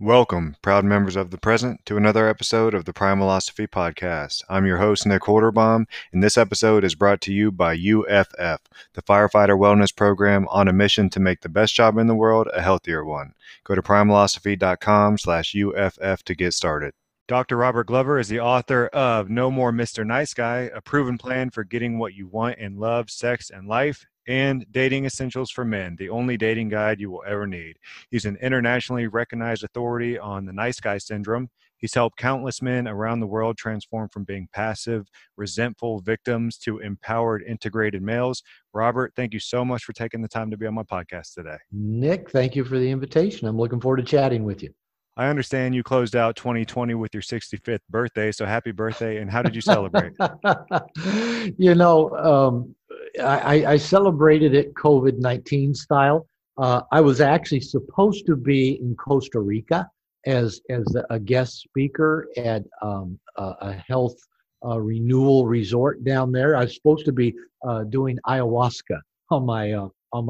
Welcome, proud members of the present, to another episode of the Primalosophy Podcast. I'm your host, Nick Holderbaum, and this episode is brought to you by UFF, the Firefighter Wellness Program on a mission to make the best job in the world a healthier one. Go to primalosophy.com/UFF to get started. Dr. Robert Glover is the author of No More Mr. Nice Guy, a proven plan for getting what you want in love, sex, and life, and Dating Essentials for Men, the only dating guide you will ever need. He's an internationally recognized authority on the nice guy syndrome. He's helped countless men around the world transform from being passive, resentful victims to empowered, integrated males. Robert, thank you so much for taking the time to be on my podcast today. Nick, thank you for the invitation. I'm looking forward to chatting with you. I understand you closed out 2020 with your 65th birthday, so happy birthday. And how did you celebrate? You know, I celebrated it COVID-19 style. I was actually supposed to be in Costa Rica as a guest speaker at a health renewal resort down there. I was supposed to be doing ayahuasca on my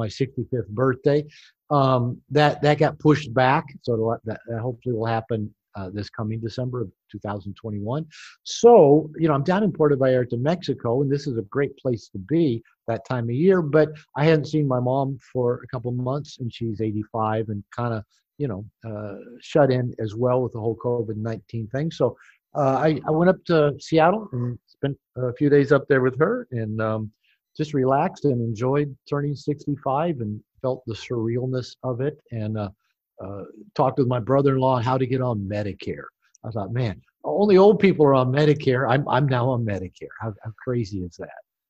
65th birthday. That got pushed back, so that hopefully will happen this coming December of 2021. So, you know, I'm down in Puerto Vallarta, Mexico, and this is a great place to be that time of year, but I hadn't seen my mom for a couple months, and she's 85 and kind of, you know, shut in as well with the whole COVID-19 thing. So I went up to Seattle and spent a few days up there with her and just relaxed and enjoyed turning 65 and felt the surrealness of it, and talked with my brother-in-law on how to get on Medicare. I thought, man, only old people are on Medicare. I'm now on Medicare. How crazy is that?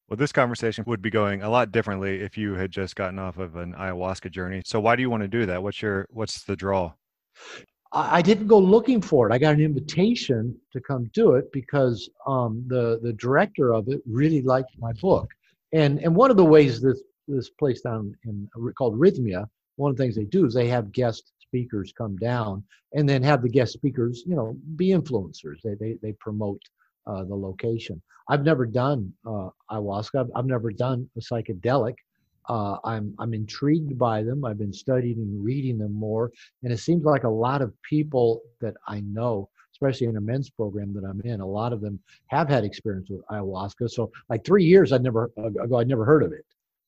Well, this conversation would be going a lot differently if you had just gotten off of an ayahuasca journey. So why do you want to do that? What's the draw? I didn't go looking for it. I got an invitation to come do it because the director of it really liked my book. And one of the ways this place down in called Rhythmia, one of the things they do is they have guest speakers come down and then have the guest speakers, you know, be influencers. They promote the location. I've never done ayahuasca. I've never done a psychedelic. I'm intrigued by them. I've been studying and reading them more. And it seems like a lot of people that I know, especially in a men's program that I'm in, a lot of them have had experience with ayahuasca. So like 3 years I'd never heard of it.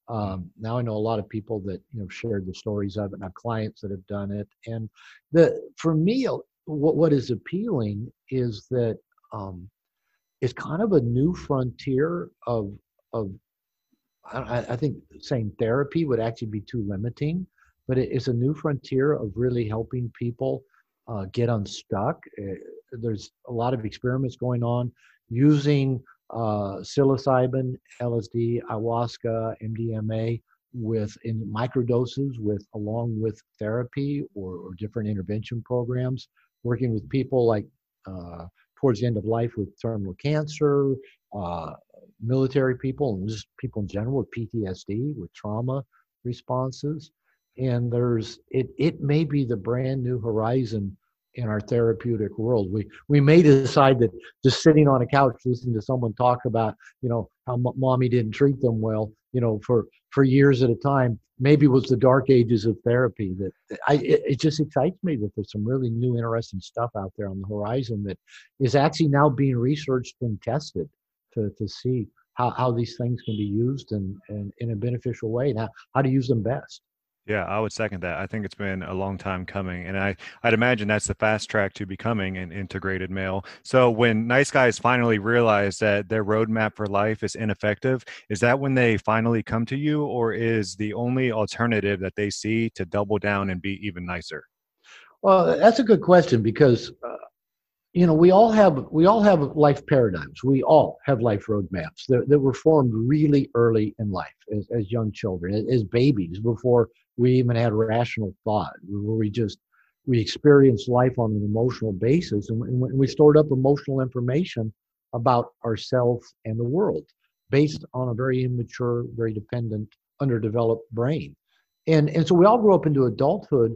Now I know a lot of people that, you know, shared the stories of it, and I have clients that have done it. And for me, what is appealing is that it's kind of a new frontier of I think saying therapy would actually be too limiting, but it's a new frontier of really helping people get unstuck. There's a lot of experiments going on using psilocybin, LSD, ayahuasca, MDMA in microdoses along with therapy or different intervention programs, working with people like towards the end of life with terminal cancer, military people, and just people in general with PTSD, with trauma responses. And it may be the brand new horizon in our therapeutic world. We may decide that just sitting on a couch listening to someone talk about, you know, how mommy didn't treat them well, you know, for years at a time, maybe was the dark ages of therapy. It just excites me that there's some really new interesting stuff out there on the horizon that is actually now being researched and tested to see how these things can be used and in a beneficial way, and how to use them best. Yeah, I would second that. I think it's been a long time coming. And I'd imagine that's the fast track to becoming an integrated male. So when nice guys finally realize that their roadmap for life is ineffective, is that when they finally come to you, or is the only alternative that they see to double down and be even nicer? Well, that's a good question because, you know, we all have life paradigms. We all have life roadmaps that were formed really early in life as young children, as babies, before we even had rational thought, where we experienced life on an emotional basis, and we stored up emotional information about ourselves and the world based on a very immature, very dependent, underdeveloped brain. And so we all grew up into adulthood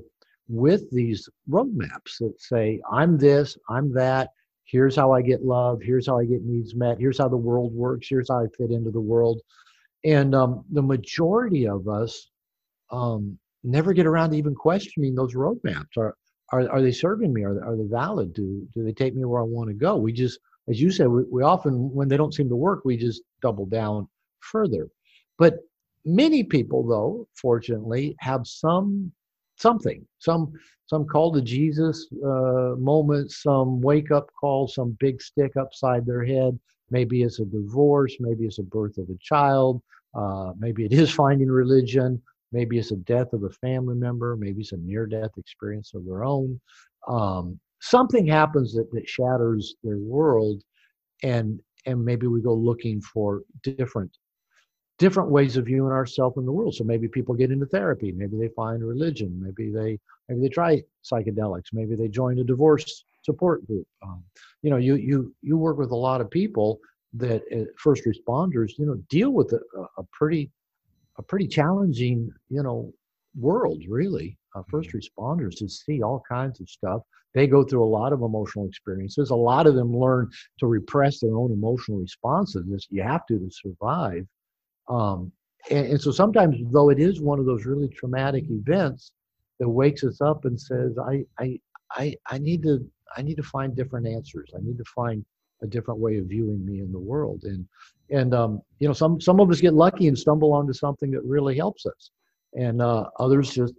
with these roadmaps that say, I'm this, I'm that, here's how I get love, here's how I get needs met, here's how the world works, here's how I fit into the world. And the majority of us never get around to even questioning those roadmaps. Our are they serving me? Are they valid? Do they take me where I want to go? We just, as you said, we often, when they don't seem to work, we just double down further. But many people, though, fortunately, have some call to Jesus moment, some wake-up call, some big stick upside their head. Maybe it's a divorce. Maybe it's a birth of a child. Maybe it is finding religion. Maybe it's a death of a family member. Maybe it's a near-death experience of their own. Something happens that shatters their world, and maybe we go looking for different ways of viewing ourselves in the world. So maybe people get into therapy. Maybe they find religion. Maybe they try psychedelics. Maybe they join a divorce support group. You know, you work with a lot of people that first responders, you know, deal with a pretty challenging, you know, world, really. First responders to see all kinds of stuff. They go through a lot of emotional experiences. A lot of them learn to repress their own emotional responses. You have to survive. And so sometimes, though, it is one of those really traumatic events that wakes us up and says, I need to find different answers. I need to find a different way of viewing me in the world. And you know, some of us get lucky and stumble onto something that really helps us. And others just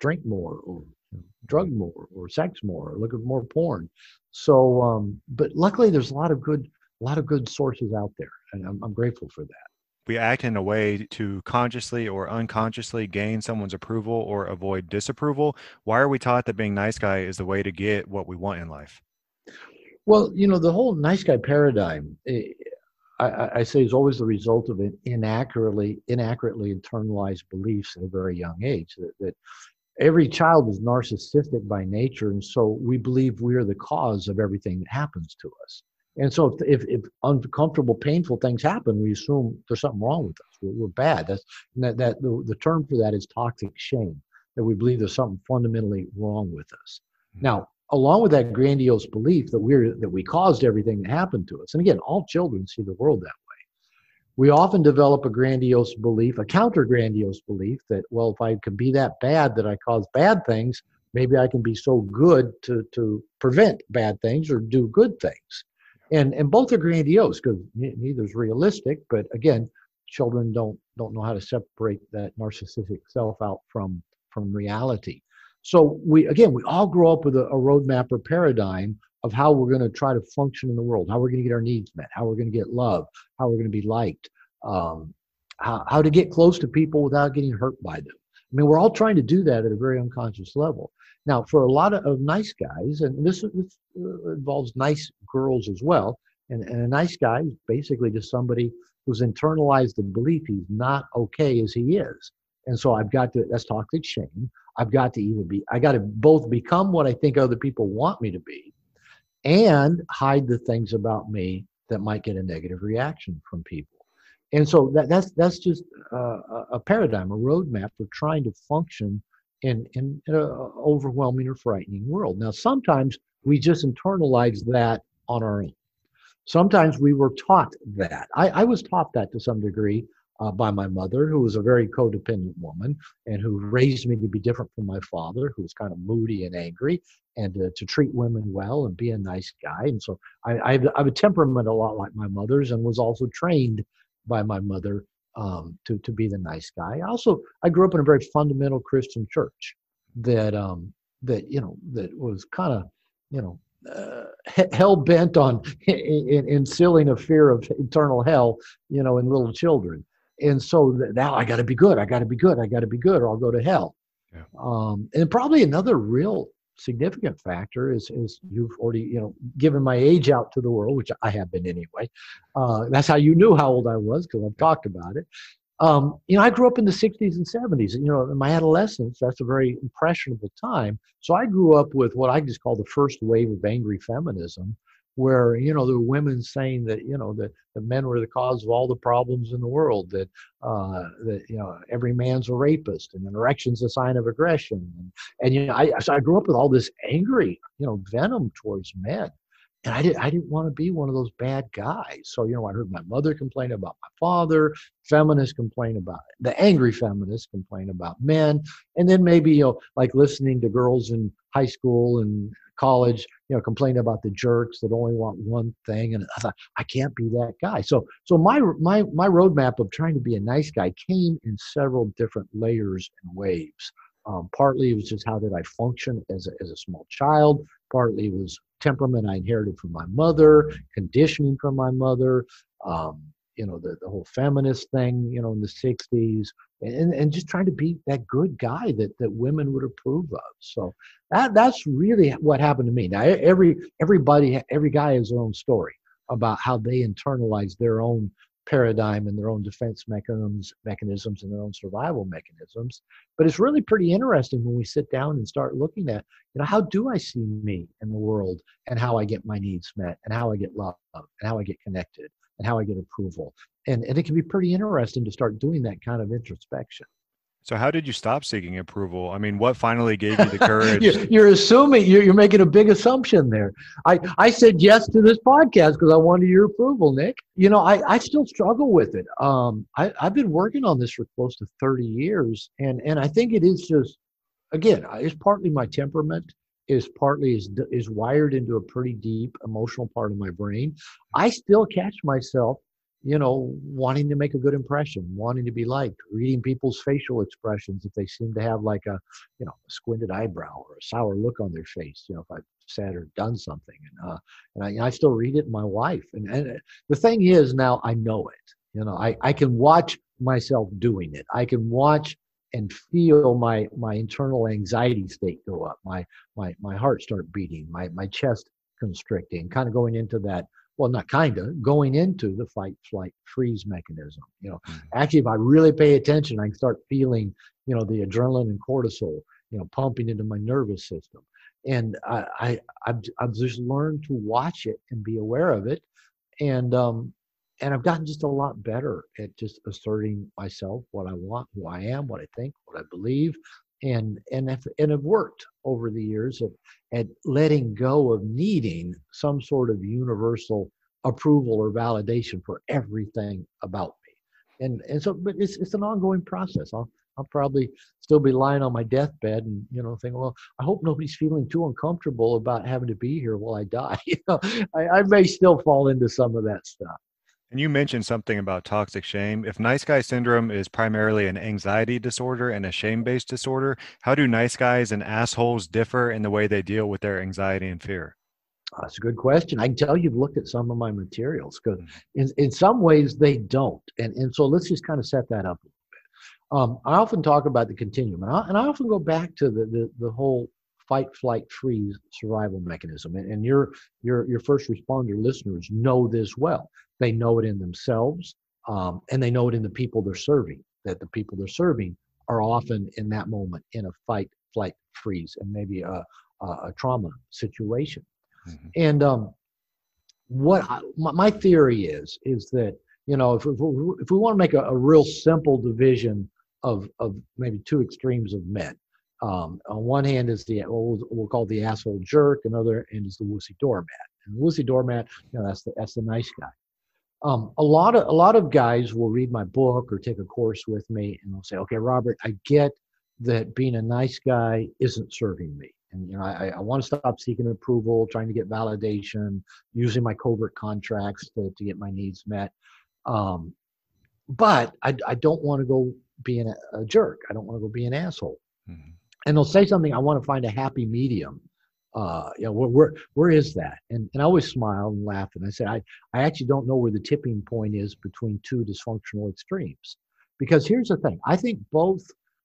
drink more or drug more or sex more or look at more porn. So, but luckily there's a lot of good sources out there. And I'm grateful for that. We act in a way to consciously or unconsciously gain someone's approval or avoid disapproval. Why are we taught that being nice guy is the way to get what we want in life? Well, you know, the whole nice guy paradigm, I say, is always the result of an inaccurately internalized beliefs at a very young age. That every child is narcissistic by nature, and so we believe we are the cause of everything that happens to us. And so if uncomfortable, painful things happen, we assume there's something wrong with us. We're bad. The term for that is toxic shame, that we believe there's something fundamentally wrong with us. Now, along with that grandiose belief that we caused everything that happened to us, and again, all children see the world that way, we often develop a grandiose belief, a counter-grandiose belief that, well, if I can be that bad that I cause bad things, maybe I can be so good to prevent bad things or do good things. And both are grandiose because neither's realistic. But again, children don't know how to separate that narcissistic self out from reality. So we all grow up with a roadmap or paradigm of how we're going to try to function in the world, how we're going to get our needs met, how we're going to get love, how we're going to be liked, how to get close to people without getting hurt by them. I mean, we're all trying to do that at a very unconscious level. Now, for a lot of nice guys, and this involves nice girls as well, and a nice guy is basically just somebody who's internalized the belief he's not okay as he is. And so that's toxic shame. I got to both become what I think other people want me to be and hide the things about me that might get a negative reaction from people. And so that's just a paradigm, a roadmap for trying to function in an overwhelming or frightening world. Now, sometimes we just internalize that on our own. Sometimes we were taught that. I was taught that to some degree by my mother, who was a very codependent woman and who raised me to be different from my father, who was kind of moody and angry, and to treat women well and be a nice guy. And so I have a temperament a lot like my mother's, and was also trained by my mother to be the nice guy. Also, I grew up in a very fundamental Christian church that was kind of, you know, hell bent on instilling a fear of eternal hell, you know, in little children. And so now I got to be good. I got to be good, or I'll go to hell. Yeah. And probably another real significant factor is you've already, you know, given my age out to the world, which I have been anyway. That's how you knew how old I was, because I've talked about it. You know, I grew up in the 60s and 70s. You know, in my adolescence, that's a very impressionable time. So I grew up with what I just call the first wave of angry feminism, where, you know, there were women saying that, you know, that the men were the cause of all the problems in the world, that you know, every man's a rapist and erection's a sign of aggression. And you know, so I grew up with all this angry, you know, venom towards men. And I didn't want to be one of those bad guys. So, you know, I heard my mother complain about my father, feminists complain about it, the angry feminists complain about men. And then maybe, you know, like listening to girls in high school and college, you know, complain about the jerks that only want one thing. And I thought, I can't be that guy. So my roadmap of trying to be a nice guy came in several different layers and waves. Partly it was just how did I function as a small child. Partly it was temperament I inherited from my mother, conditioning from my mother, you know, the whole feminist thing, you know, in the 60s, and just trying to be that good guy that women would approve of. So that's really what happened to me. Now, every guy has their own story about how they internalize their own paradigm and their own defense mechanisms and their own survival mechanisms. But it's really pretty interesting when we sit down and start looking at, you know, how do I see me in the world and how I get my needs met and how I get loved and how I get connected and how I get approval. And it can be pretty interesting to start doing that kind of introspection. So how did you stop seeking approval? I mean, what finally gave you the courage? You're assuming, you're making a big assumption there. I said yes to this podcast because I wanted your approval, Nick. You know, I still struggle with it. I've been working on this for close to 30 years. And I think it is just, again, it's partly my temperament, is partly is wired into a pretty deep emotional part of my brain. I still catch myself, you know, wanting to make a good impression, wanting to be liked, reading people's facial expressions if they seem to have like a, you know, a squinted eyebrow or a sour look on their face, you know, if I've said or done something. And I still read it in my wife. And the thing is, now I know it. You know, I can watch myself doing it. I can watch and feel my internal anxiety state go up, my heart start beating, my chest constricting, kind of going into that, well, not kind of, going into the fight, flight, freeze mechanism. You know, actually, if I really pay attention, I can start feeling, you know, the adrenaline and cortisol, you know, pumping into my nervous system. And I've just learned to watch it and be aware of it. And I've gotten just a lot better at just asserting myself, what I want, who I am, what I think, what I believe. And I've worked over the years at letting go of needing some sort of universal approval or validation for everything about me. And so, but it's an ongoing process. I'll probably still be lying on my deathbed and, you know, think, well, I hope nobody's feeling too uncomfortable about having to be here while I die. You know, I may still fall into some of that stuff. And you mentioned something about toxic shame. If nice guy syndrome is primarily an anxiety disorder and a shame-based disorder, how do nice guys and assholes differ in the way they deal with their anxiety and fear? That's a good question. I can tell you've looked at some of my materials because in some ways they don't. And so let's just kind of set that up a little bit. I often talk about the continuum, and I often go back to the whole fight, flight, freeze survival mechanism. And your first responder listeners know this well. They know it in themselves, and they know it in the people they're serving, that the people they're serving are often in that moment in a fight, flight, freeze, and maybe a trauma situation. Mm-hmm. And my theory is that, you know, if we want to make a real simple division of maybe two extremes of men, on one hand is we'll call the asshole jerk, another end is the wussy doormat. And the wussy doormat, you know, that's the nice guy. A lot of guys will read my book or take a course with me, and they'll say, "Okay, Robert, I get that being a nice guy isn't serving me, and you know, I want to stop seeking approval, trying to get validation, using my covert contracts to get my needs met. But I don't want to go being a jerk. I don't want to go be an asshole." Mm-hmm. And they'll say something. I want to find a happy medium. You know, where is that? And I always smile and laugh. And I said, I actually don't know where the tipping point is between two dysfunctional extremes. Because here's the thing. I think both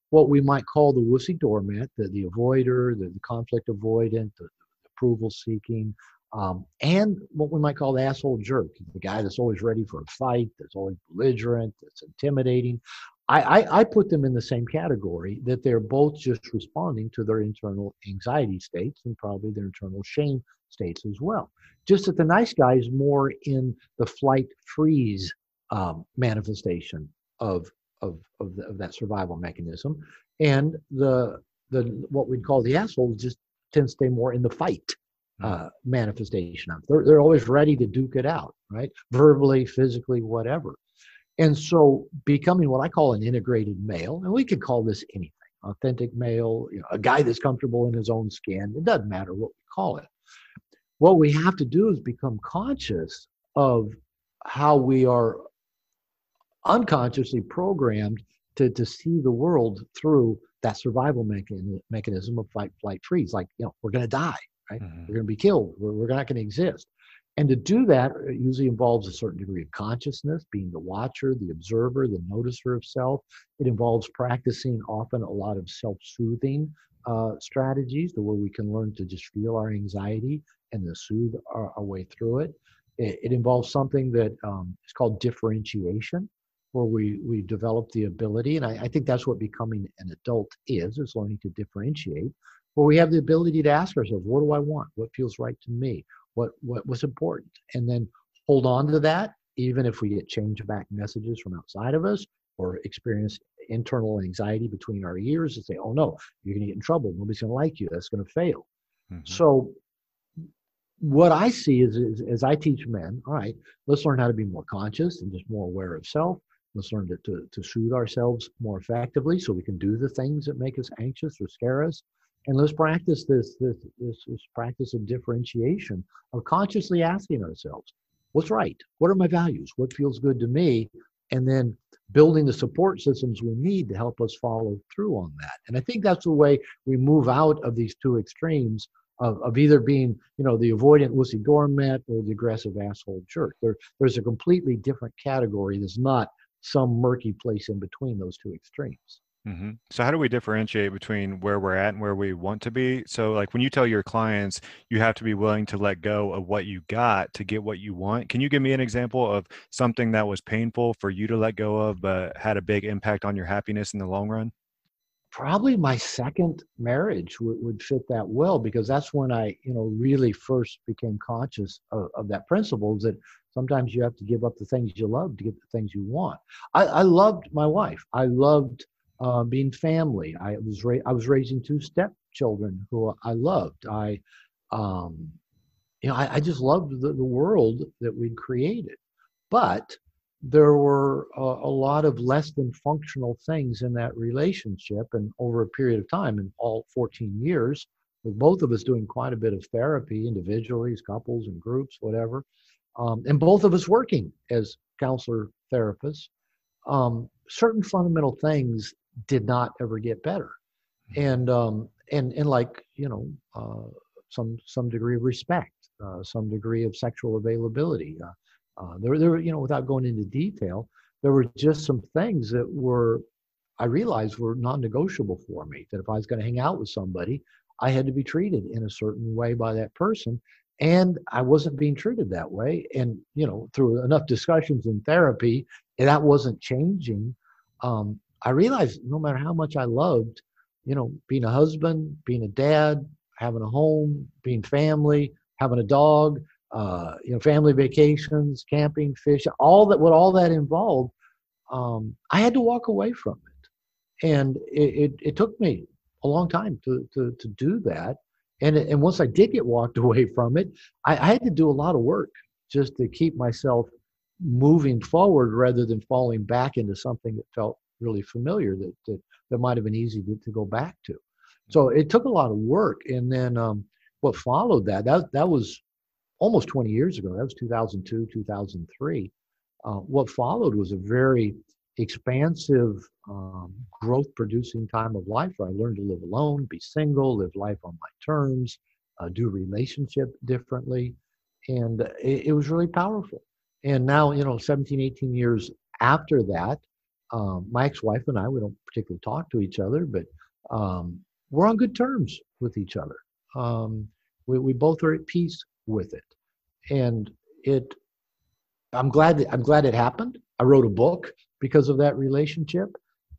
what we might call the wussy doormat, the avoider, the conflict avoidant, the approval seeking, and what we might call the asshole jerk, the guy that's always ready for a fight, that's always belligerent, that's intimidating. I put them in the same category, that they're both just responding to their internal anxiety states and probably their internal shame states as well. Just that the nice guy is more in the flight freeze manifestation of that survival mechanism, and the what we'd call the asshole just tends to stay more in the fight manifestation of. They're always ready to duke it out, right? Verbally, physically, whatever. And so becoming what I call an integrated male, and we could call this anything, authentic male, you know, a guy that's comfortable in his own skin. It doesn't matter what we call it. What we have to do is become conscious of how we are unconsciously programmed to see the world through that survival mechanism of fight, flight, freeze. Like, you know, we're going to die, right? Mm-hmm. We're going to be killed. We're not going to exist. And to do that, it usually involves a certain degree of consciousness, being the watcher, the observer, the noticer of self. It involves practicing often a lot of self-soothing strategies, to where we can learn to just feel our anxiety and to soothe our way through it. It involves something that is called differentiation, where we develop the ability, and I think that's what becoming an adult is learning to differentiate, where we have the ability to ask ourselves, what do I want? What feels right to me? What was important? And then hold on to that, even if we get change back messages from outside of us or experience internal anxiety between our ears and say, oh no, you're going to get in trouble. Nobody's going to like you. That's going to fail. Mm-hmm. So what I see is as I teach men, all right, let's learn how to be more conscious and just more aware of self. Let's learn to soothe ourselves more effectively so we can do the things that make us anxious or scare us. And let's practice this practice of differentiation, of consciously asking ourselves, what's right? What are my values? What feels good to me? And then building the support systems we need to help us follow through on that. And I think that's the way we move out of these two extremes of either being, you know, the avoidant wussy doormat or the aggressive asshole jerk. There's a completely different category. There's not some murky place in between those two extremes. Mm-hmm. So how do we differentiate between where we're at and where we want to be? So like when you tell your clients, you have to be willing to let go of what you got to get what you want. Can you give me an example of something that was painful for you to let go of, but had a big impact on your happiness in the long run? Probably my second marriage would fit that well, because that's when I, you know, really first became conscious of that principle, that sometimes you have to give up the things you love to get the things you want. I loved my wife. I loved being family. I was raising two stepchildren who I loved. I just loved the world that we'd created. But there were a lot of less than functional things in that relationship. And over a period of time, in all 14 years, with both of us doing quite a bit of therapy individually, as couples and groups, whatever. And both of us working as counselor therapists, certain fundamental things did not ever get better. And like, you know, some degree of respect, some degree of sexual availability. There were, you know, without going into detail, there were just some things that I realized were non-negotiable for me, that if I was going to hang out with somebody, I had to be treated in a certain way by that person. And I wasn't being treated that way. And, you know, through enough discussions in therapy, that wasn't changing. I realized no matter how much I loved, you know, being a husband, being a dad, having a home, being family, having a dog, you know, family vacations, camping, fishing, all that involved, I had to walk away from it. And it took me a long time to do that. And once I did get walked away from it, I had to do a lot of work just to keep myself moving forward rather than falling back into something that felt really familiar that might have been easy to go back to. So it took a lot of work. And then what followed that was almost 20 years ago. That was 2002, 2003. What followed was a very expansive growth-producing time of life, where I learned to live alone, be single, live life on my terms, do relationship differently. And it was really powerful. And now, you know, 17, 18 years after that, my ex-wife and I, we don't particularly talk to each other, but we're on good terms with each other. We both are at peace with it. And I'm glad it happened. I wrote a book because of that relationship,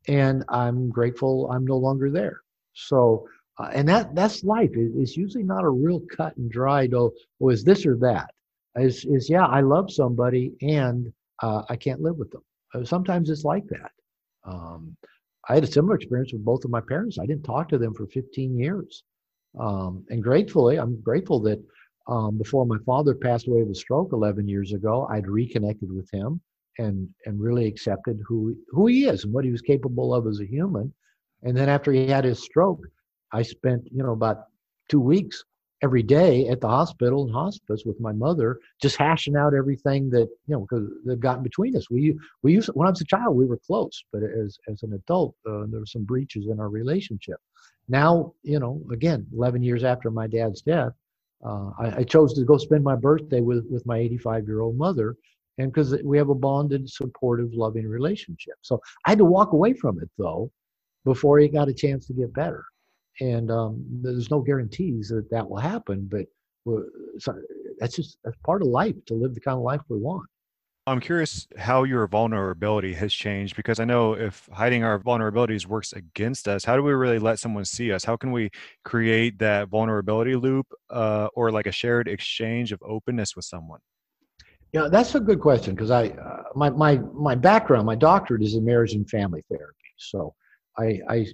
and I'm grateful I'm no longer there. So, and that's life. It's usually not a real cut and dried, oh, well, is this or that. Is yeah, I love somebody and I can't live with them. Sometimes it's like that. I had a similar experience with both of my parents. I didn't talk to them for 15 years. And I'm grateful that Before my father passed away of a stroke 11 years ago, I'd reconnected with him and really accepted who he is and what he was capable of as a human. And then after he had his stroke, I spent, about 2 weeks every day at the hospital and hospice with my mother, just hashing out everything that, because they've gotten between us. We used, when I was a child, we were close, but as an adult, there were some breaches in our relationship. Now, again, 11 years after my dad's death, I chose to go spend my birthday with my 85-year-old mother, and because we have a bonded, supportive, loving relationship. So I had to walk away from it, though, before he got a chance to get better. And there's no guarantees that will happen, but that's part of life, to live the kind of life we want. I'm curious how your vulnerability has changed, because I know if hiding our vulnerabilities works against us, how do we really let someone see us? How can we create that vulnerability loop or like a shared exchange of openness with someone? Yeah, that's a good question, because my background, my doctorate is in marriage and family therapy. So I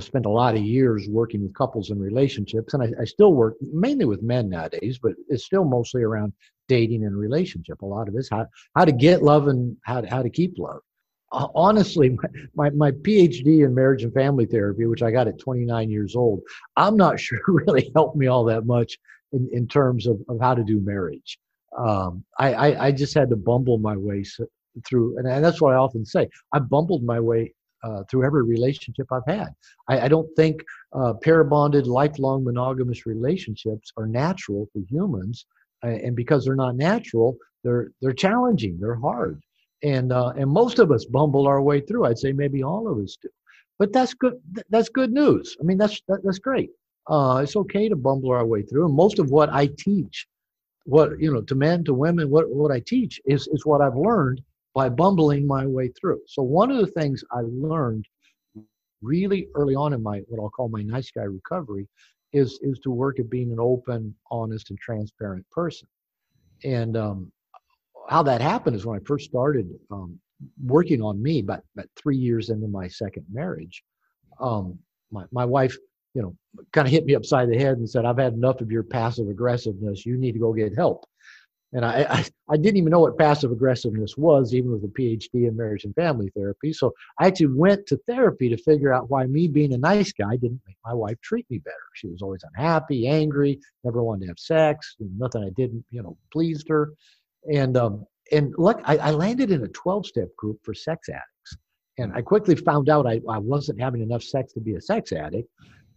spent a lot of years working with couples and relationships, and I still work mainly with men nowadays, but it's still mostly around dating and relationship. A lot of this, how to get love and how to keep love. Honestly, my PhD in marriage and family therapy, which I got at 29 years old, I'm not sure really helped me all that much in terms of how to do marriage. I just had to bumble my way through, and that's what I often say. I bumbled my way through every relationship I've had. I don't think pair-bonded, lifelong monogamous relationships are natural for humans, and because they're not natural, they're challenging, they're hard, and most of us bumble our way through. I'd say maybe all of us do, but that's good. That's good news. I mean, that's great. It's okay to bumble our way through, and most of what I teach, what to men, to women, what I teach is what I've learned by bumbling my way through. So one of the things I learned really early on in my, what I'll call my nice guy recovery, is to work at being an open, honest, and transparent person. And how that happened is when I first started working on me, about 3 years into my second marriage, my wife, kind of hit me upside the head and said, "I've had enough of your passive aggressiveness. You need to go get help." And I didn't even know what passive aggressiveness was, even with a PhD in marriage and family therapy. So I actually went to therapy to figure out why me being a nice guy didn't make my wife treat me better. She was always unhappy, angry, never wanted to have sex. Nothing I did, pleased her. And look, I landed in a 12-step group for sex addicts. And I quickly found out I wasn't having enough sex to be a sex addict.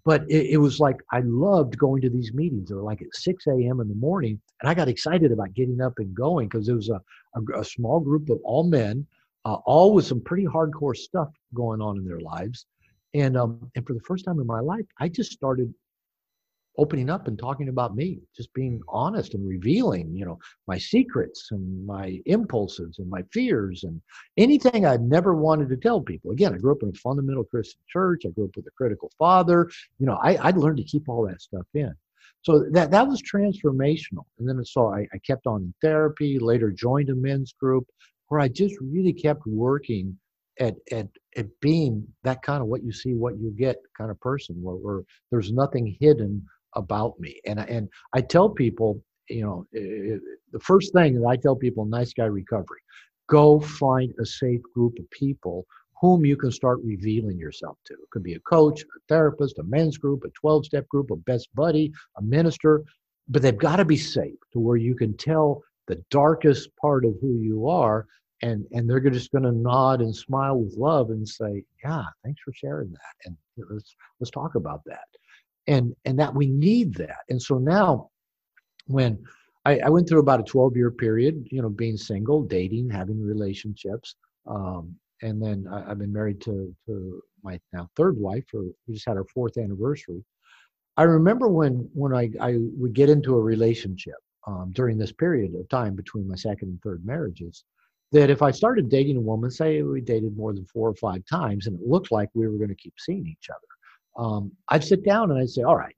But it was like, I loved going to these meetings. They were like at 6 a.m. in the morning. And I got excited about getting up and going, because it was a small group of all men, all with some pretty hardcore stuff going on in their lives. And for the first time in my life, I just started opening up and talking about me, just being honest and revealing, my secrets and my impulses and my fears and anything I'd never wanted to tell people. Again, I grew up in a fundamental Christian church. I grew up with a critical father. I'd learned to keep all that stuff in. So that was transformational. And then I kept on in therapy, later joined a men's group where I just really kept working at being that kind of what you see, what you get kind of person, where there's nothing hidden about me. And I tell people, the first thing that I tell people in nice guy recovery, go find a safe group of people whom you can start revealing yourself to. It could be a coach, a therapist, a men's group, a 12-step group, a best buddy, a minister, but they've got to be safe to where you can tell the darkest part of who you are, and they're just going to nod and smile with love and say, "Yeah, thanks for sharing that, and let's talk about that." And that we need that. And so now when I went through about a 12-year period, being single, dating, having relationships. And then I've been married to my now third wife, we just had our fourth anniversary. I remember when I would get into a relationship during this period of time between my second and third marriages, that if I started dating a woman, say we dated more than 4 or 5 times, and it looked like we were going to keep seeing each other, I'd sit down and I'd say, "All right,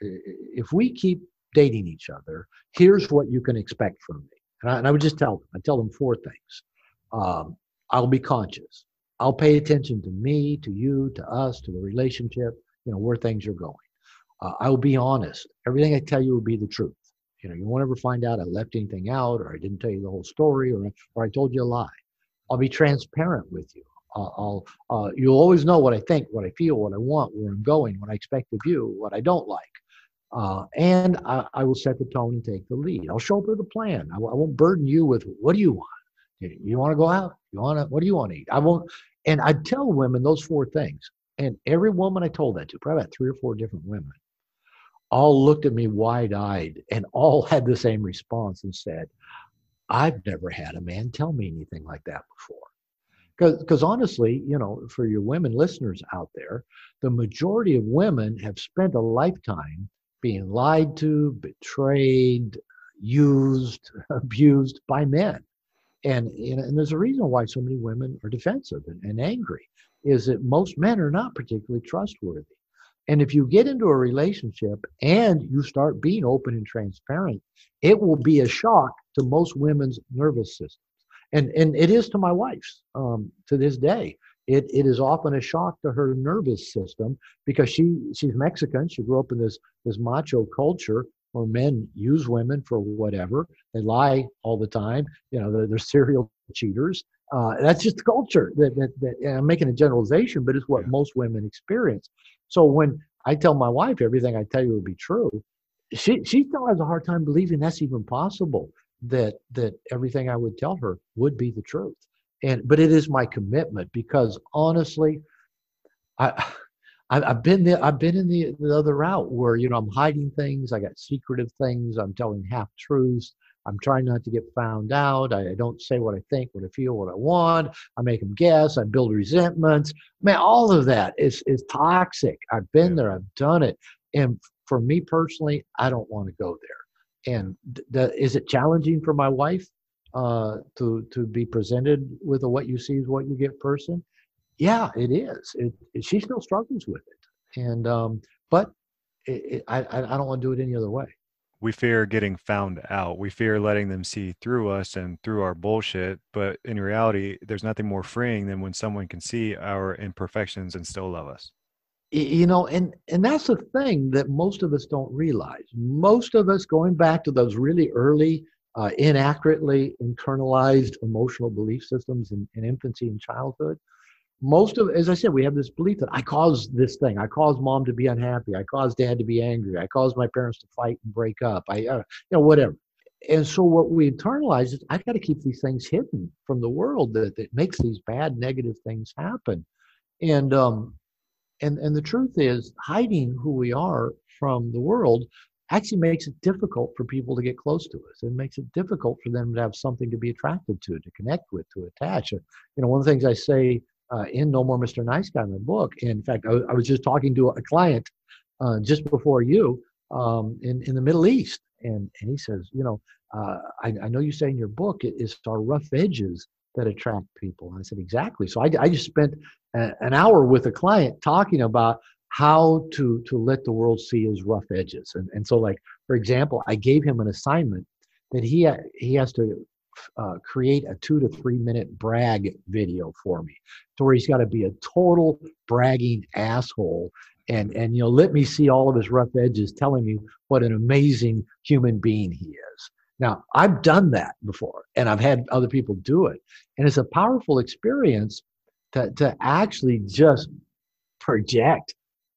if we keep dating each other, here's what you can expect from me." And I would just tell them, I'd tell them 4 things. I'll be conscious. I'll pay attention to me, to you, to us, to the relationship, where things are going. I will be honest. Everything I tell you will be the truth. You know, you won't ever find out I left anything out, or I didn't tell you the whole story, or I told you a lie. I'll be transparent with you. You'll always know what I think, what I feel, what I want, where I'm going, what I expect of you, what I don't like. And I will set the tone and take the lead. I'll show up with a plan. I won't burden you with, what do you want? You want to go out? What do you want to eat? I won't. And I tell women those four things. And every woman I told that to, probably about 3 or 4 different women, all looked at me wide-eyed and all had the same response and said, I've never had a man tell me anything like that before. Because honestly, you know, for your women listeners out there, the majority of women have spent a lifetime being lied to, betrayed, used, abused by men. And there's a reason why so many women are defensive and angry, is that most men are not particularly trustworthy. And if you get into a relationship and you start being open and transparent, it will be a shock to most women's nervous systems. And it is to my wife's to this day. It is often a shock to her nervous system because she's Mexican. She grew up in this macho culture where men use women for whatever. They lie all the time. You know, they're serial cheaters. That's just the culture. That I'm making a generalization, but it's what most women experience. So when I tell my wife everything I tell you would be true, she still has a hard time believing that's even possible, that everything I would tell her would be the truth. But it is my commitment, because honestly, I've been in the other route where, you know, I'm hiding things. I got secretive things. I'm telling half truths. I'm trying not to get found out. I don't say what I think, what I feel, what I want. I make them guess. I build resentments. Man, all of that is toxic. I've been there. I've done it. And for me personally, I don't want to go there. And is it challenging for my wife to be presented with a what you see is what you get person? Yeah, it is. She still struggles with it. And but I don't want to do it any other way. We fear getting found out. We fear letting them see through us and through our bullshit. But in reality, there's nothing more freeing than when someone can see our imperfections and still love us. You know, and that's the thing that most of us don't realize. Most of us, going back to those really early, inaccurately internalized emotional belief systems in infancy and childhood, most of, as I said, we have this belief that I caused this thing. I caused mom to be unhappy. I caused dad to be angry. I caused my parents to fight and break up. You know, whatever. And so what we internalize is, I've got to keep these things hidden from the world that makes these bad, negative things happen. And the truth is, hiding who we are from the world actually makes it difficult for people to get close to us. It makes it difficult for them to have something to be attracted to connect with, to attach. You know, one of the things I say in No More Mr. Nice Guy, in the book. And in fact, I was just talking to a client just before you in the Middle East. And he says, you know, I know you say in your book, it's our rough edges that attract people. And I said, exactly. So I just spent an hour with a client talking about how to let the world see his rough edges. And so, like, for example, I gave him an assignment that he has to create a 2 to 3 minute brag video for me, to where he's got to be a total bragging asshole and you know, let me see all of his rough edges, telling me what an amazing human being he is. Now, I've done that before, and I've had other people do it, and it's a powerful experience to actually just project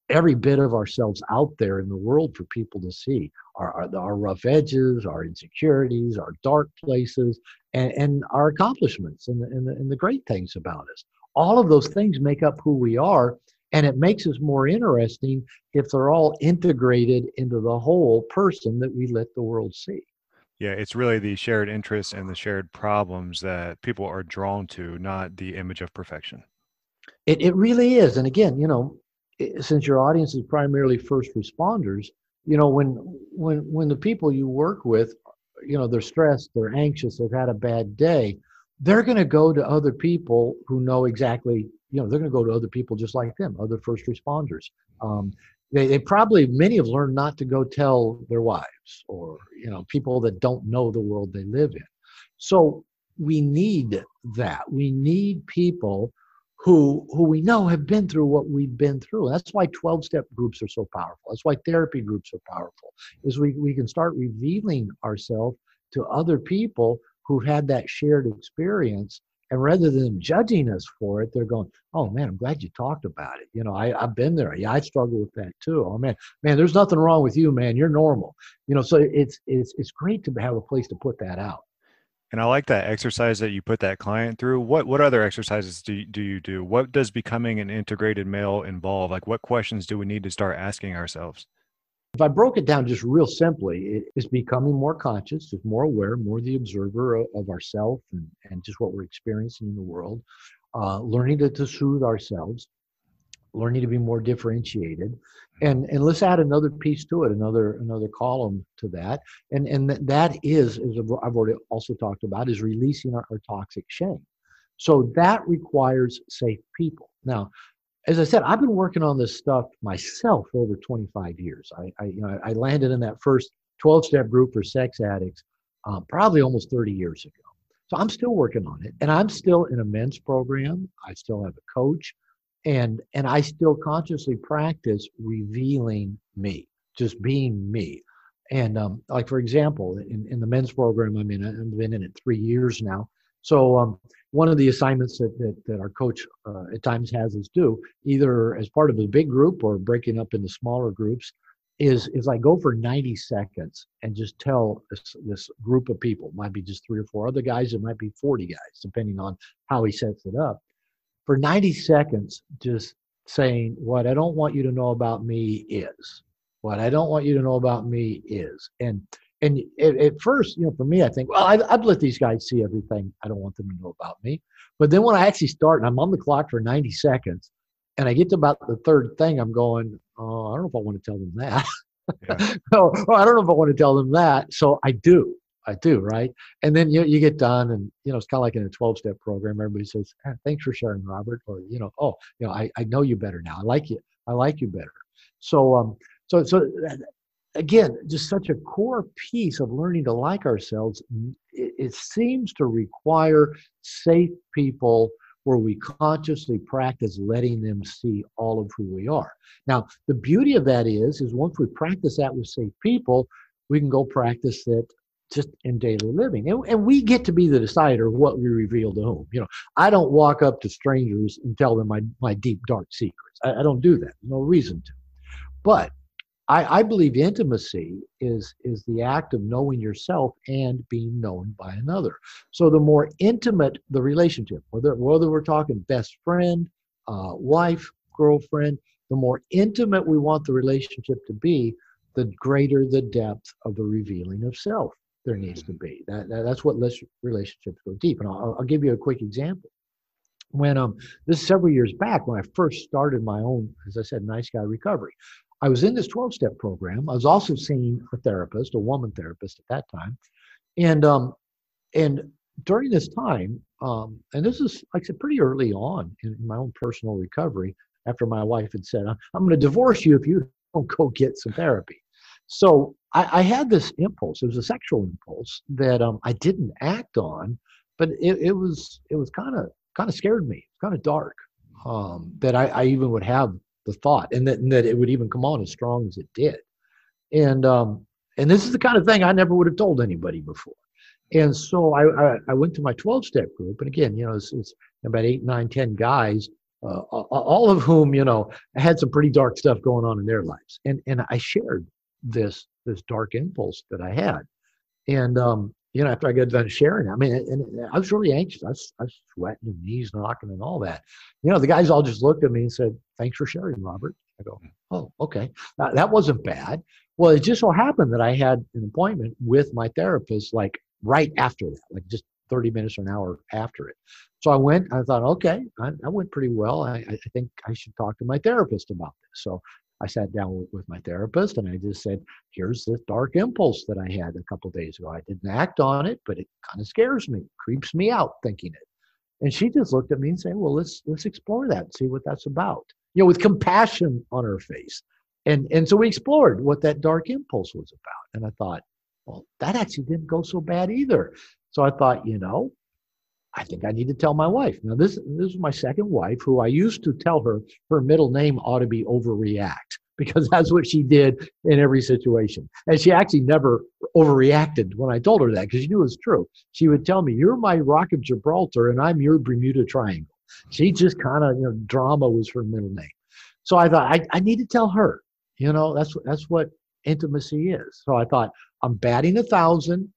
every bit of ourselves out there in the world for people to see, our rough edges, our insecurities, our dark places, and our accomplishments and the great things about us. All of those things make up who we are, and it makes us more interesting if they're all integrated into the whole person that we let the world see. Yeah, it's really the shared interests and the shared problems that people are drawn to, not the image of perfection. It really is. And again, you know, since your audience is primarily first responders, you know, when the people you work with, you know, they're stressed, they're anxious, they've had a bad day, they're going to go to other people who know exactly, you know, they're going to go to other people just like them, other first responders. They probably, many have learned not to go tell their wives or, you know, people that don't know the world they live in. So we need that. We need people who we know have been through what we've been through. That's why 12-step groups are so powerful. That's why therapy groups are powerful, is we can start revealing ourselves to other people who've had that shared experience. And rather than judging us for it, they're going, oh, man, I'm glad you talked about it. You know, I've been there. Yeah, I struggle with that, too. Oh, man, there's nothing wrong with you, man. You're normal. You know, so it's great to have a place to put that out. And I like that exercise that you put that client through. What other exercises do you do? What does becoming an integrated male involve? Like, what questions do we need to start asking ourselves? If I broke it down just real simply, it is becoming more conscious, is more aware, more the observer of ourselves and just what we're experiencing in the world, learning to soothe ourselves, learning to be more differentiated. And let's add another piece to it, another column to that. And that is, as I've already also talked about, is releasing our toxic shame. So that requires safe people. Now, as I said, I've been working on this stuff myself over 25 years. I landed in that first 12-step group for sex addicts probably almost 30 years ago. So I'm still working on it, and I'm still in a men's program. I still have a coach, and I still consciously practice revealing me, just being me. And like, for example, in the men's program, I mean, I've been in it 3 years now. So one of the assignments that our coach at times has us do, either as part of a big group or breaking up into smaller groups, is like go for 90 seconds and just tell this group of people, might be just 3 or 4 other guys, it might be 40 guys, depending on how he sets it up. For 90 seconds, just saying, what I don't want you to know about me is. What I don't want you to know about me is. And at first, you know, for me, I think, well, I've let these guys see everything I don't want them to know about me. But then when I actually start, and I'm on the clock for 90 seconds, and I get to about the third thing, I'm going, oh, I don't know if I want to tell them that. Yeah. oh, I don't know if I want to tell them that. So I do, right? And then you get done, and, you know, it's kind of like in a 12-step program. Everybody says, thanks for sharing, Robert. Or, you know, oh, you know, I know you better now. I like you better. So, again, just such a core piece of learning to like ourselves. It seems to require safe people where we consciously practice letting them see all of who we are. Now, the beauty of that is once we practice that with safe people, we can go practice it just in daily living. And we get to be the decider of what we reveal to whom. You know, I don't walk up to strangers and tell them my deep, dark secrets. I don't do that. No reason to. But I believe intimacy is the act of knowing yourself and being known by another. So the more intimate the relationship, whether we're talking best friend, wife, girlfriend, the more intimate we want the relationship to be, the greater the depth of the revealing of self there needs to be. That's what lets relationships go deep. And I'll give you a quick example. When this is several years back when I first started my own, as I said, Nice Guy recovery, I was in this 12-step program. I was also seeing a therapist, a woman therapist at that time. And during this time, and this is, like I said, pretty early on in my own personal recovery, after my wife had said, I'm going to divorce you if you don't go get some therapy. So I had this impulse. It was a sexual impulse that I didn't act on, but it was kind of scared me, kind of dark, that I even would have the thought, and that it would even come on as strong as it did. And this is the kind of thing I never would have told anybody before. And so I went to my 12-step group, and again, you know, it's about 8, 9, 10 guys, all of whom, you know, had some pretty dark stuff going on in their lives. And I shared this dark impulse that I had. And, you know, after I got done sharing, I mean, and I was really anxious. I was sweating and knees knocking and all that. You know, the guys all just looked at me and said, thanks for sharing, Robert. I go, oh, okay. That wasn't bad. Well, it just so happened that I had an appointment with my therapist, like right after that, like just 30 minutes or an hour after it. So I went, I thought, okay, I went pretty well. I think I should talk to my therapist about this. So I sat down with my therapist, and I just said, here's this dark impulse that I had a couple of days ago. I didn't act on it, but it kind of scares me, creeps me out thinking it. And she just looked at me and said, well, let's explore that and see what that's about, you know, with compassion on her face. And so we explored what that dark impulse was about. And I thought, well, that actually didn't go so bad either. So I thought, you know, I think I need to tell my wife. Now, this is my second wife, who I used to tell her her middle name ought to be Overreact, because that's what she did in every situation. And she actually never overreacted when I told her that, because she knew it was true. She would tell me, "You're my Rock of Gibraltar and I'm your Bermuda Triangle." She just kind of, drama was her middle name. So I thought, I need to tell her, that's what intimacy is. So I thought, I'm batting 1,000,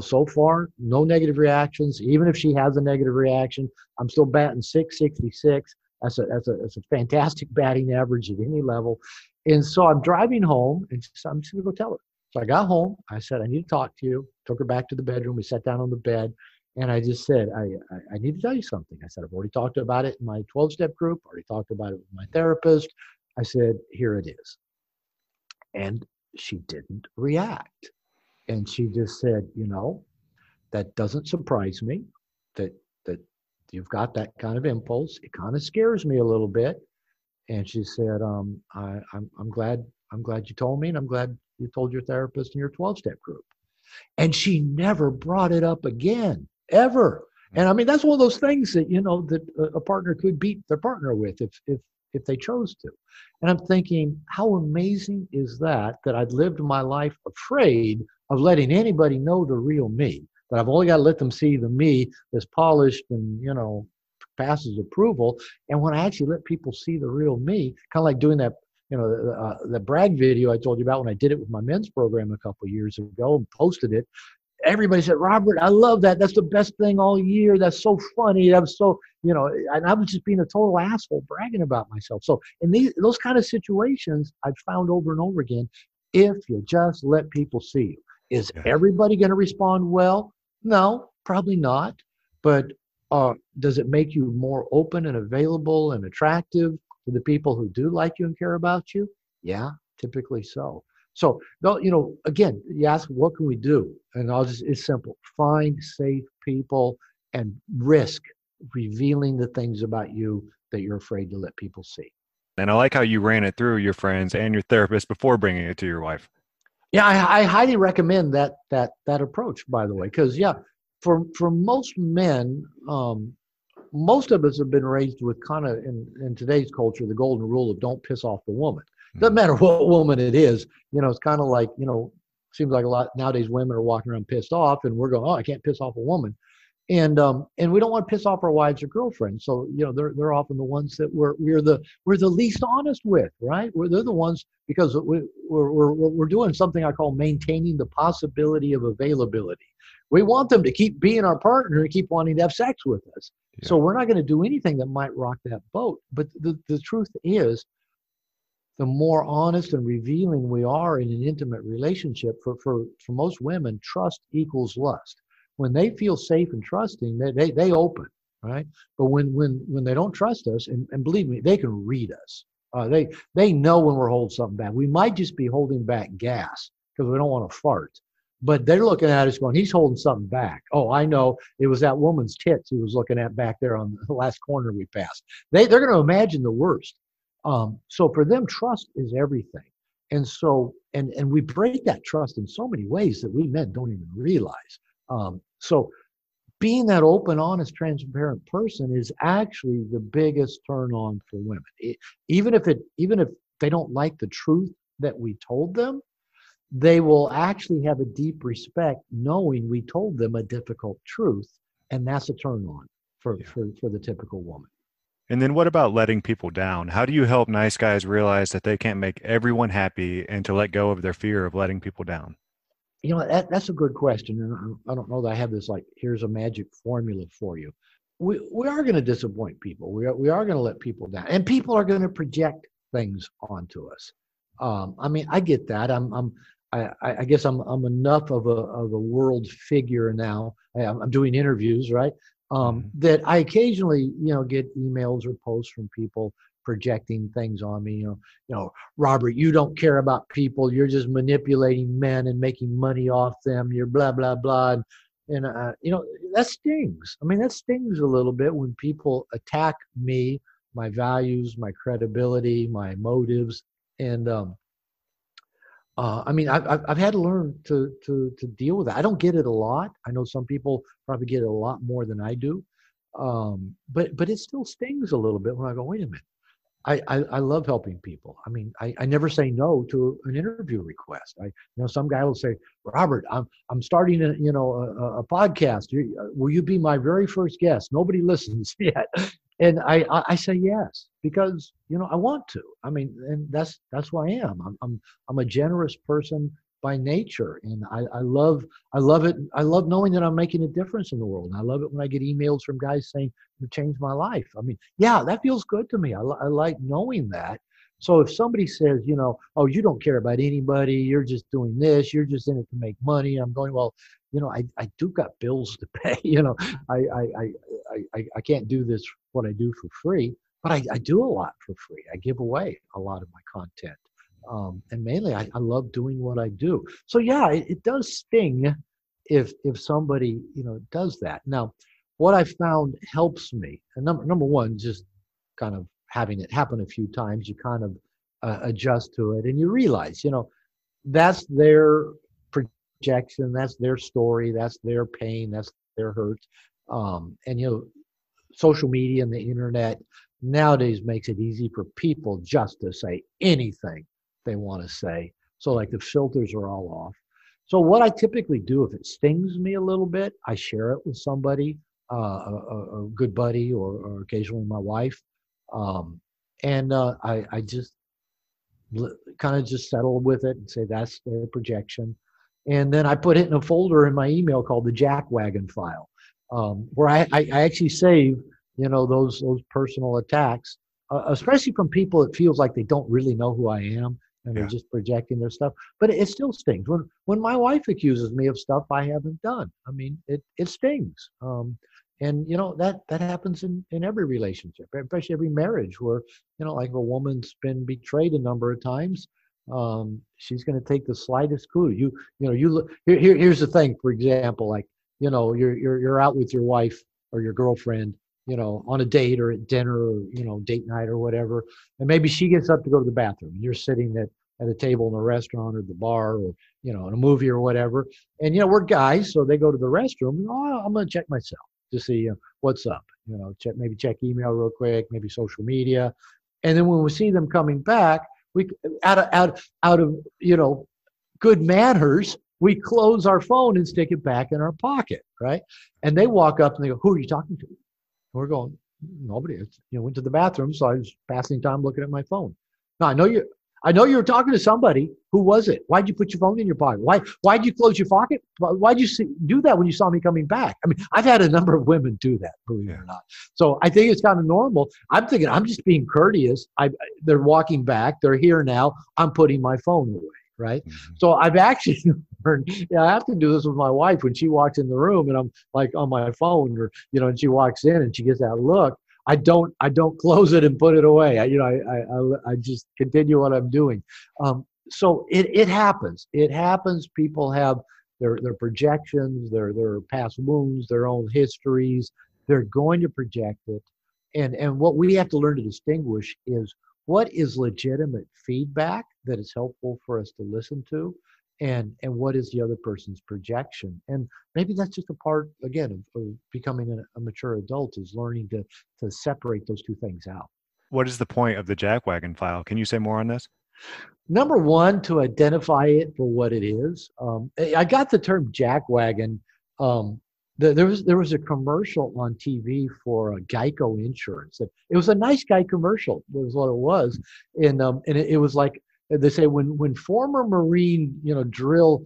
so far, no negative reactions. Even if she has a negative reaction, I'm still batting 666. That's a fantastic batting average at any level. And so I'm driving home, and I'm just going to go tell her. So I got home. I said, "I need to talk to you." Took her back to the bedroom. We sat down on the bed, and I just said, I need to tell you something. I said, "I've already talked about it in my 12-step group, already talked about it with my therapist." I said, "Here it is." And she didn't react. And she just said, "That doesn't surprise me, that you've got that kind of impulse. It kind of scares me a little bit." And she said, I'm glad you told me, and I'm glad you told your therapist in your 12-step group." And she never brought it up again, ever. And I mean, that's one of those things that, that a partner could beat their partner with if they chose to. And I'm thinking, how amazing is that I'd lived my life afraid of letting anybody know the real me, that I've only got to let them see the me that's polished and, passes approval. And when I actually let people see the real me, kind of like doing that, the brag video I told you about when I did it with my men's program a couple of years ago and posted it, everybody said, "Robert, I love that. That's the best thing all year. That's so funny. That was so, and I was just being a total asshole bragging about myself." So in those kind of situations, I've found over and over again, if you just let people see you. Is everybody going to respond well? No, probably not. But does it make you more open and available and attractive to the people who do like you and care about you? Yeah, typically so. So, again, you ask, what can we do? And it's simple. Find safe people and risk revealing the things about you that you're afraid to let people see. And I like how you ran it through your friends and your therapist before bringing it to your wife. Yeah, I highly recommend that approach, by the way, because for most men, most of us have been raised with kind of in today's culture the golden rule of don't piss off the woman. Doesn't matter what woman it is, it's kind of like, seems like a lot nowadays women are walking around pissed off, and we're going, "Oh, I can't piss off a woman," and we don't want to piss off our wives or girlfriends. So they're often the ones that we're the least honest with, right? They're the ones, because we're doing something I call maintaining the possibility of availability. We want them to keep being our partner and keep wanting to have sex with us. Yeah. So we're not going to do anything that might rock that boat. But the truth is, the more honest and revealing we are in an intimate relationship, for most women, trust equals lust. When they feel safe and trusting, they open, right? But when they don't trust us, and believe me, they can read us. They know when we're holding something back. We might just be holding back gas because we don't want to fart. But they're looking at us going, "He's holding something back. Oh, I know. It was that woman's tits he was looking at back there on the last corner we passed." They're going to imagine the worst. So for them, trust is everything. And so, and we break that trust in so many ways that we men don't even realize. So being that open, honest, transparent person is actually the biggest turn on for women. Even if they don't like the truth that we told them, they will actually have a deep respect knowing we told them a difficult truth. And that's a turn on for the typical woman. And then what about letting people down? How do you help nice guys realize that they can't make everyone happy and to let go of their fear of letting people down? That's a good question. And I don't know that I have this, like, here's a magic formula for you. We are going to disappoint people. We are going to let people down, and people are going to project things onto us. I get that. I guess I'm enough of a world figure now. I'm doing interviews, right? That I occasionally, get emails or posts from people projecting things on me. "Robert, you don't care about people. You're just manipulating men and making money off them. You're blah, blah, blah." And that stings. That stings a little bit when people attack me, my values, my credibility, my motives. I've had to learn to deal with that. I don't get it a lot. I know some people probably get it a lot more than I do. But it still stings a little bit when I go, wait a minute. I love helping people. I mean, I never say no to an interview request. Some guy will say, Robert, I'm starting a podcast. Will you be my very first guest? Nobody listens yet. And I say yes, because, I want to. I mean, and that's who I am. I'm a generous person by nature. And I love it. I love knowing that I'm making a difference in the world. And I love it when I get emails from guys saying, you changed my life. I mean, yeah, that feels good to me. I like knowing that. So if somebody says, oh, you don't care about anybody, you're just doing this, you're just in it to make money. I'm going, well, I do got bills to pay. I can't do this, what I do for free, but I do a lot for free. I give away a lot of my content. And mainly I love doing what I do. So yeah, it does sting if somebody, does that. Now, what I found helps me, and number one, just kind of having it happen a few times, you kind of adjust to it and you realize, that's their projection, that's their story, that's their pain, that's their hurt. Social media and the internet nowadays makes it easy for people just to say anything they want to say. So like the filters are all off. So what I typically do, if it stings me a little bit, I share it with somebody, a good buddy, or occasionally my wife. I just kind of just settle with it and say that's their projection. And then I put it in a folder in my email called the Jackwagon file, where I actually save, those personal attacks, especially from people. It feels like they don't really know who I am. And they're just projecting their stuff, but it still stings. When my wife accuses me of stuff I haven't done, I mean, it stings. That happens in every relationship, especially every marriage where, like if a woman's been betrayed a number of times, she's going to take the slightest clue. You look, here's the thing, for example, like, you're out with your wife or your girlfriend, on a date or at dinner or, date night or whatever. And maybe she gets up to go to the bathroom and you're sitting at a table in a restaurant or the bar or, in a movie or whatever. And, we're guys, so they go to the restroom. Oh, I'm going to check myself to see what's up, check email real quick, maybe social media. And then when we see them coming back, we out of good manners, we close our phone and stick it back in our pocket, right? And they walk up and they go, who are you talking to? We're going, nobody. Went to the bathroom, so I was passing time looking at my phone. No, I know you were talking to somebody. Who was it? Why'd you put your phone in your pocket? Why'd you close your pocket? Why'd you do that when you saw me coming back? I mean, I've had a number of women do that, believe it or not. So I think it's kind of normal. I'm thinking I'm just being courteous. They're walking back. They're here now. I'm putting my phone away. Right. Mm-hmm. So I've actually learned, I have to do this with my wife when she walks in the room and I'm like on my phone or, and she walks in and she gets that look. I don't close it and put it away. I just continue what I'm doing. So it happens. It happens. People have their projections, their past wounds, their own histories. They're going to project it. And what we have to learn to distinguish is what is legitimate feedback that is helpful for us to listen to, and what is the other person's projection. And maybe that's just a part, again, of becoming a mature adult, is learning to separate those two things out. What is the point of the Jackwagon file? Can you say more on this? Number one, to identify it for what it is. I got the term Jackwagon. There was a commercial on TV for Geico insurance. It was a nice guy commercial. That was what it was, and it was like they say when former Marine drill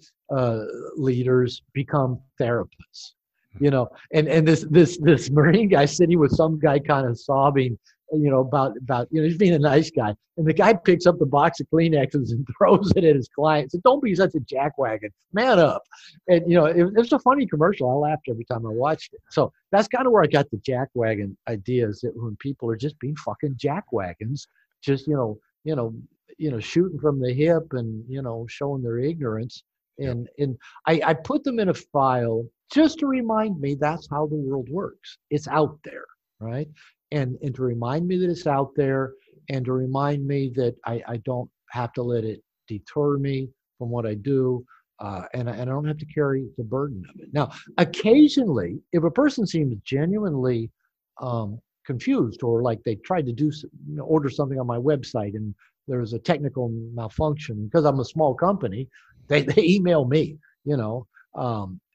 leaders become therapists, and this Marine guy sitting with some guy kind of sobbing, about he's being a nice guy, and the guy picks up the box of Kleenexes and throws it at his client. Said, "Don't be such a jackwagon, man up!" And it was a funny commercial. I laughed every time I watched it. So that's kind of where I got the jackwagon idea, is that when people are just being fucking jackwagons, just shooting from the hip and showing their ignorance, and I put them in a file just to remind me that's how the world works. It's out there, right? And to remind me that it's out there, and to remind me that I don't have to let it deter me from what I do, and I don't have to carry the burden of it. Now, occasionally, if a person seems genuinely confused, or like they tried to do, you know, order something on my website and there was a technical malfunction. Because I'm a small company, they email me, you know,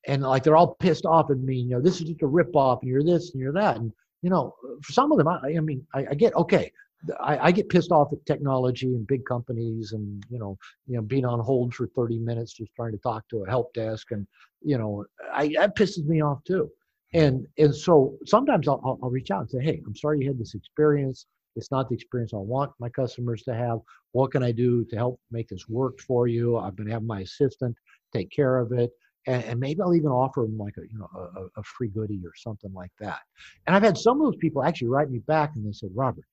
and like they're all pissed off at me. You know, this is just a ripoff, and you're this and you're that. And you know, for some of them, I mean, I get okay. I get pissed off at technology and big companies, and you know, being on hold for 30 minutes just trying to talk to a help desk, and you know, that pisses me off too. And so sometimes I'll reach out and say, hey, I'm sorry you had this experience. It's not the experience I want my customers to have. What can I do to help make this work for you? I've been having my assistant take care of it. And maybe I'll even offer them like a free goodie or something like that. And I've had some of those people actually write me back and they said, Robert,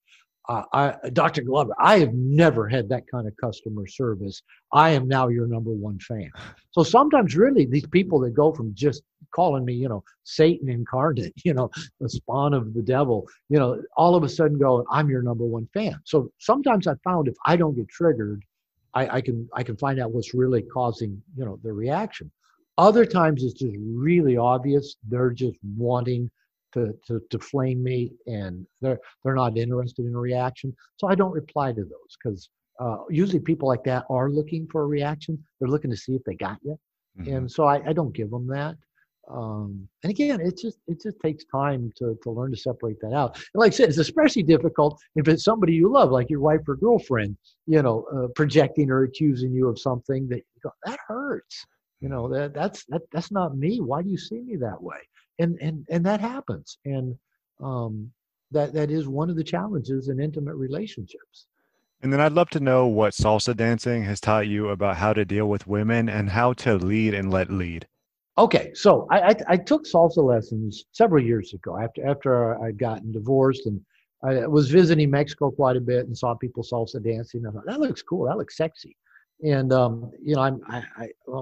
Dr. Glover, I have never had that kind of customer service. I am now your #1 fan. So sometimes really these people that go from just calling me, you know, Satan incarnate, you know, the spawn of the devil, you know, all of a sudden go, I'm your #1 fan. So sometimes I found if I don't get triggered, I can find out what's really causing, you know, the reaction. Other times it's just really obvious. They're just wanting to flame me, and they're not interested in a reaction. So I don't reply to those, because usually people like that are looking for a reaction. They're looking to see if they got you. Mm-hmm. And so I don't give them that. And again, it just takes time to learn to separate that out. And like I said, it's especially difficult if it's somebody you love, like your wife or girlfriend, you know, projecting or accusing you of something that you go, that hurts. You know, that's not me. Why do you see me that way? And that happens. And that is one of the challenges in intimate relationships. And then I'd love to know what salsa dancing has taught you about how to deal with women and how to lead and let lead. Okay, so I took salsa lessons several years ago after I'd gotten divorced, and I was visiting Mexico quite a bit and saw people salsa dancing. I thought, that looks cool. That looks sexy. And, you know,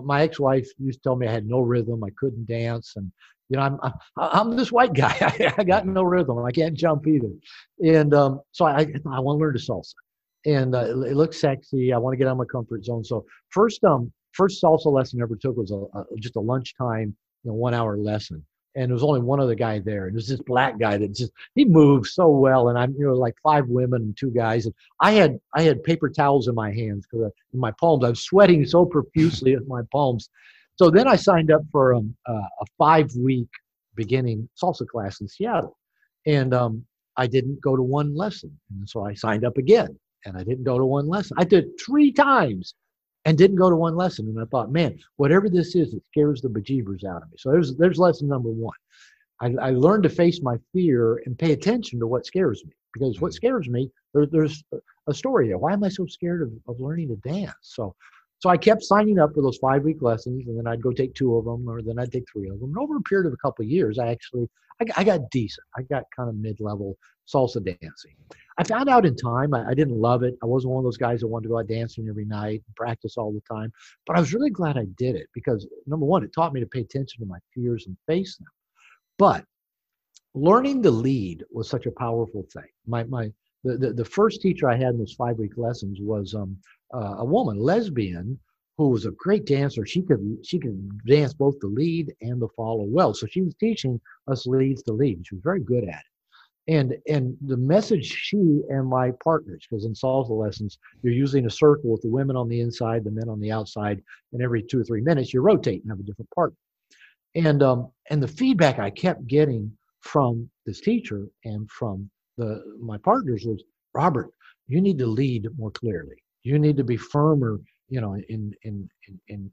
my ex-wife used to tell me I had no rhythm. I couldn't dance. And, you know, I'm this white guy. I got no rhythm. I can't jump either. And so I want to learn to salsa. And it looks sexy. I want to get out of my comfort zone. So first salsa lesson I ever took was just a lunchtime, you know, 1 hour lesson. And there was only one other guy there. And it was this black guy that just, he moved so well. And I'm, you know, like 5 women and 2 guys. And I had paper towels in my hands, because in my palms, I was sweating so profusely with my palms. So then I signed up for a 5-week beginning salsa class in Seattle. And I didn't go to one lesson. And so I signed up again, and I didn't go to one lesson. I did 3 times and didn't go to one lesson. And I thought, man, whatever this is, it scares the bejeebers out of me. So there's lesson #1. I learned to face my fear and pay attention to what scares me. Because what scares me, there's a story there. Why am I so scared of learning to dance? So I kept signing up for those 5-week lessons, and then I'd go take 2 of them, or then I'd take 3 of them. And over a period of a couple of years, I got decent. I got kind of mid-level salsa dancing. I found out in time, I didn't love it. I wasn't one of those guys that wanted to go out dancing every night and practice all the time. But I was really glad I did it, because #1, it taught me to pay attention to my fears and face them. But learning to lead was such a powerful thing. The first teacher I had in those 5-week lessons was a woman, lesbian, who was a great dancer. She could dance both the lead and the follow well. So she was teaching us leads to lead. She was very good at it. And the message she and my partners, because in salsa lessons, you're using a circle with the women on the inside, the men on the outside, and every 2 or 3 minutes you rotate and have a different partner. And the feedback I kept getting from this teacher and from my partners was, Robert, you need to lead more clearly. You need to be firmer, you know, in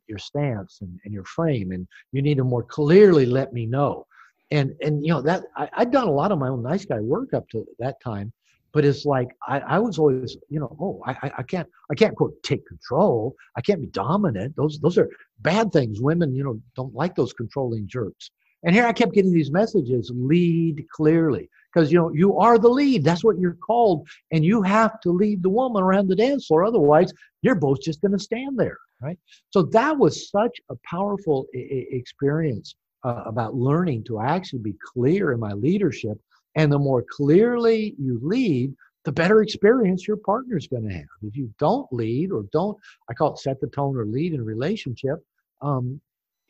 your stance and your frame, and you need to more clearly let me know. And you know, that I'd done a lot of my own nice guy work up to that time, but it's like I was always, you know, I can't quote take control. I can't be dominant. Those are bad things. Women, you know, don't like those controlling jerks. And here I kept getting these messages, lead clearly. Because, you know, you are the lead. That's what you're called. And you have to lead the woman around the dance floor. Otherwise, you're both just going to stand there, right? So that was such a powerful experience about learning to actually be clear in my leadership. And the more clearly you lead, the better experience your partner's going to have. If you don't lead I call it set the tone or lead in a relationship, you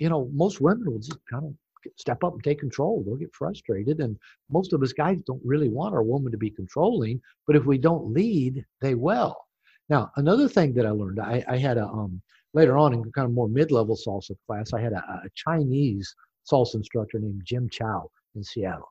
know, most women will just kind of step up and take control. They'll get frustrated. And most of us guys don't really want our woman to be controlling, but if we don't lead, they will. Now, another thing that I learned, I had a, later on in kind of more mid-level salsa class, I had a Chinese salsa instructor named Jim Chow in Seattle.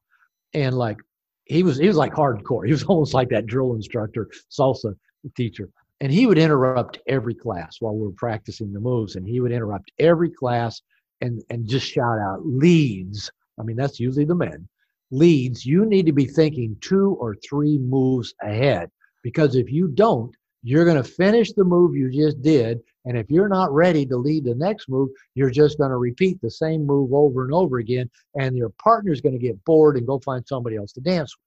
And like, he was like hardcore. He was almost like that drill instructor, salsa teacher. And he would interrupt every class while we were practicing the moves. And he would interrupt every class and just shout out, leads. I mean, that's usually the men. Leads, you need to be thinking 2 or 3 moves ahead. Because if you don't, you're going to finish the move you just did. And if you're not ready to lead the next move, you're just going to repeat the same move over and over again. And your partner's going to get bored and go find somebody else to dance with.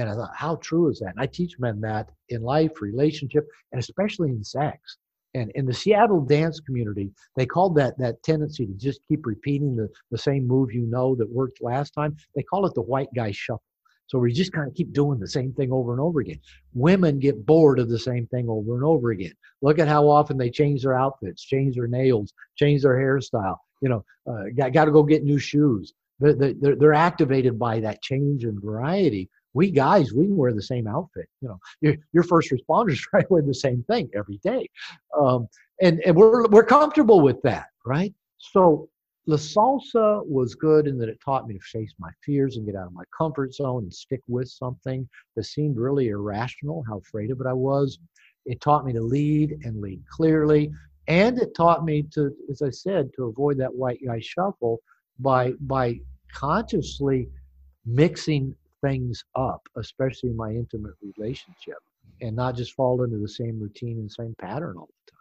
And I thought, how true is that? And I teach men that in life, relationship, and especially in sex. And in the Seattle dance community, they called that tendency to just keep repeating the same move you know that worked last time. They call it the white guy shuffle. So we just kind of keep doing the same thing over and over again. Women get bored of the same thing over and over again. Look at how often they change their outfits, change their nails, change their hairstyle. You know, got to go get new shoes. They're activated by that change and variety. We guys, we can wear the same outfit. You know, your first responders try to wear the same thing every day. And we're comfortable with that, right? So La Salsa was good in that it taught me to face my fears and get out of my comfort zone and stick with something that seemed really irrational, how afraid of it I was. It taught me to lead and lead clearly. And it taught me to, as I said, to avoid that white guy shuffle by consciously mixing things up, especially in my intimate relationship, and not just fall into the same routine and same pattern all the time.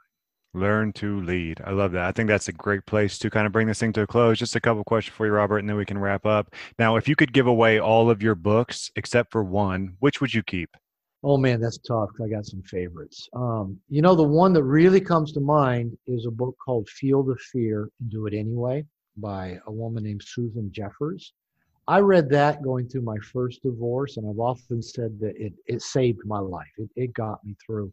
Learn to lead. I love that. I think that's a great place to kind of bring this thing to a close. Just a couple questions for you, Robert, and then we can wrap up. Now, if you could give away all of your books except for one, which would you keep? Oh man, that's tough. I got some favorites. You know, the one that really comes to mind is a book called Feel the Fear and Do It Anyway by a woman named Susan Jeffers. I read that going through my first divorce, and I've often said that it saved my life. It got me through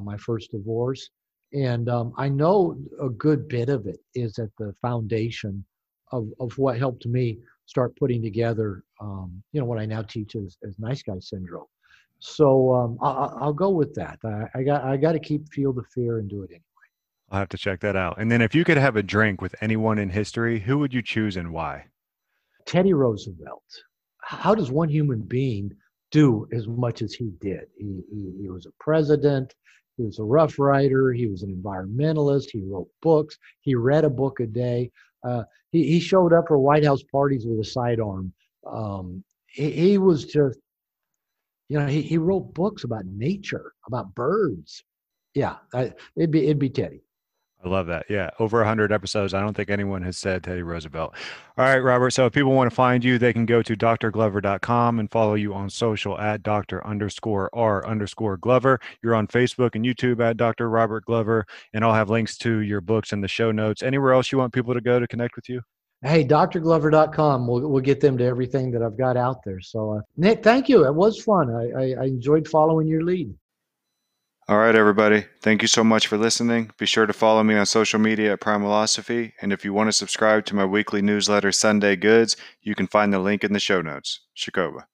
my first divorce. And I know a good bit of it is at the foundation of what helped me start putting together, you know, what I now teach as Nice Guy Syndrome. So I'll go with that. I got to keep Feel the Fear and Do It Anyway. I'll have to check that out. And then if you could have a drink with anyone in history, who would you choose and why? Teddy Roosevelt. How does one human being do as much as he did? He was a president. He was a Rough Rider. He was an environmentalist. He wrote books. He read a book a day. He showed up for White House parties with a sidearm. He was just, you know, he wrote books about nature, about birds. Yeah, it'd be Teddy. I love that. Yeah. Over 100 episodes. I don't think anyone has said Teddy Roosevelt. All right, Robert. So if people want to find you, they can go to drglover.com and follow you on social at Dr_R_Glover. You're on Facebook and YouTube at Dr. Robert Glover. And I'll have links to your books in the show notes. Anywhere else you want people to go to connect with you? Hey, drglover.com. We'll get them to everything that I've got out there. So Nick, thank you. It was fun. I enjoyed following your lead. All right, everybody. Thank you so much for listening. Be sure to follow me on social media at Primalosophy. And if you want to subscribe to my weekly newsletter, Sunday Goods, you can find the link in the show notes. Shakoba.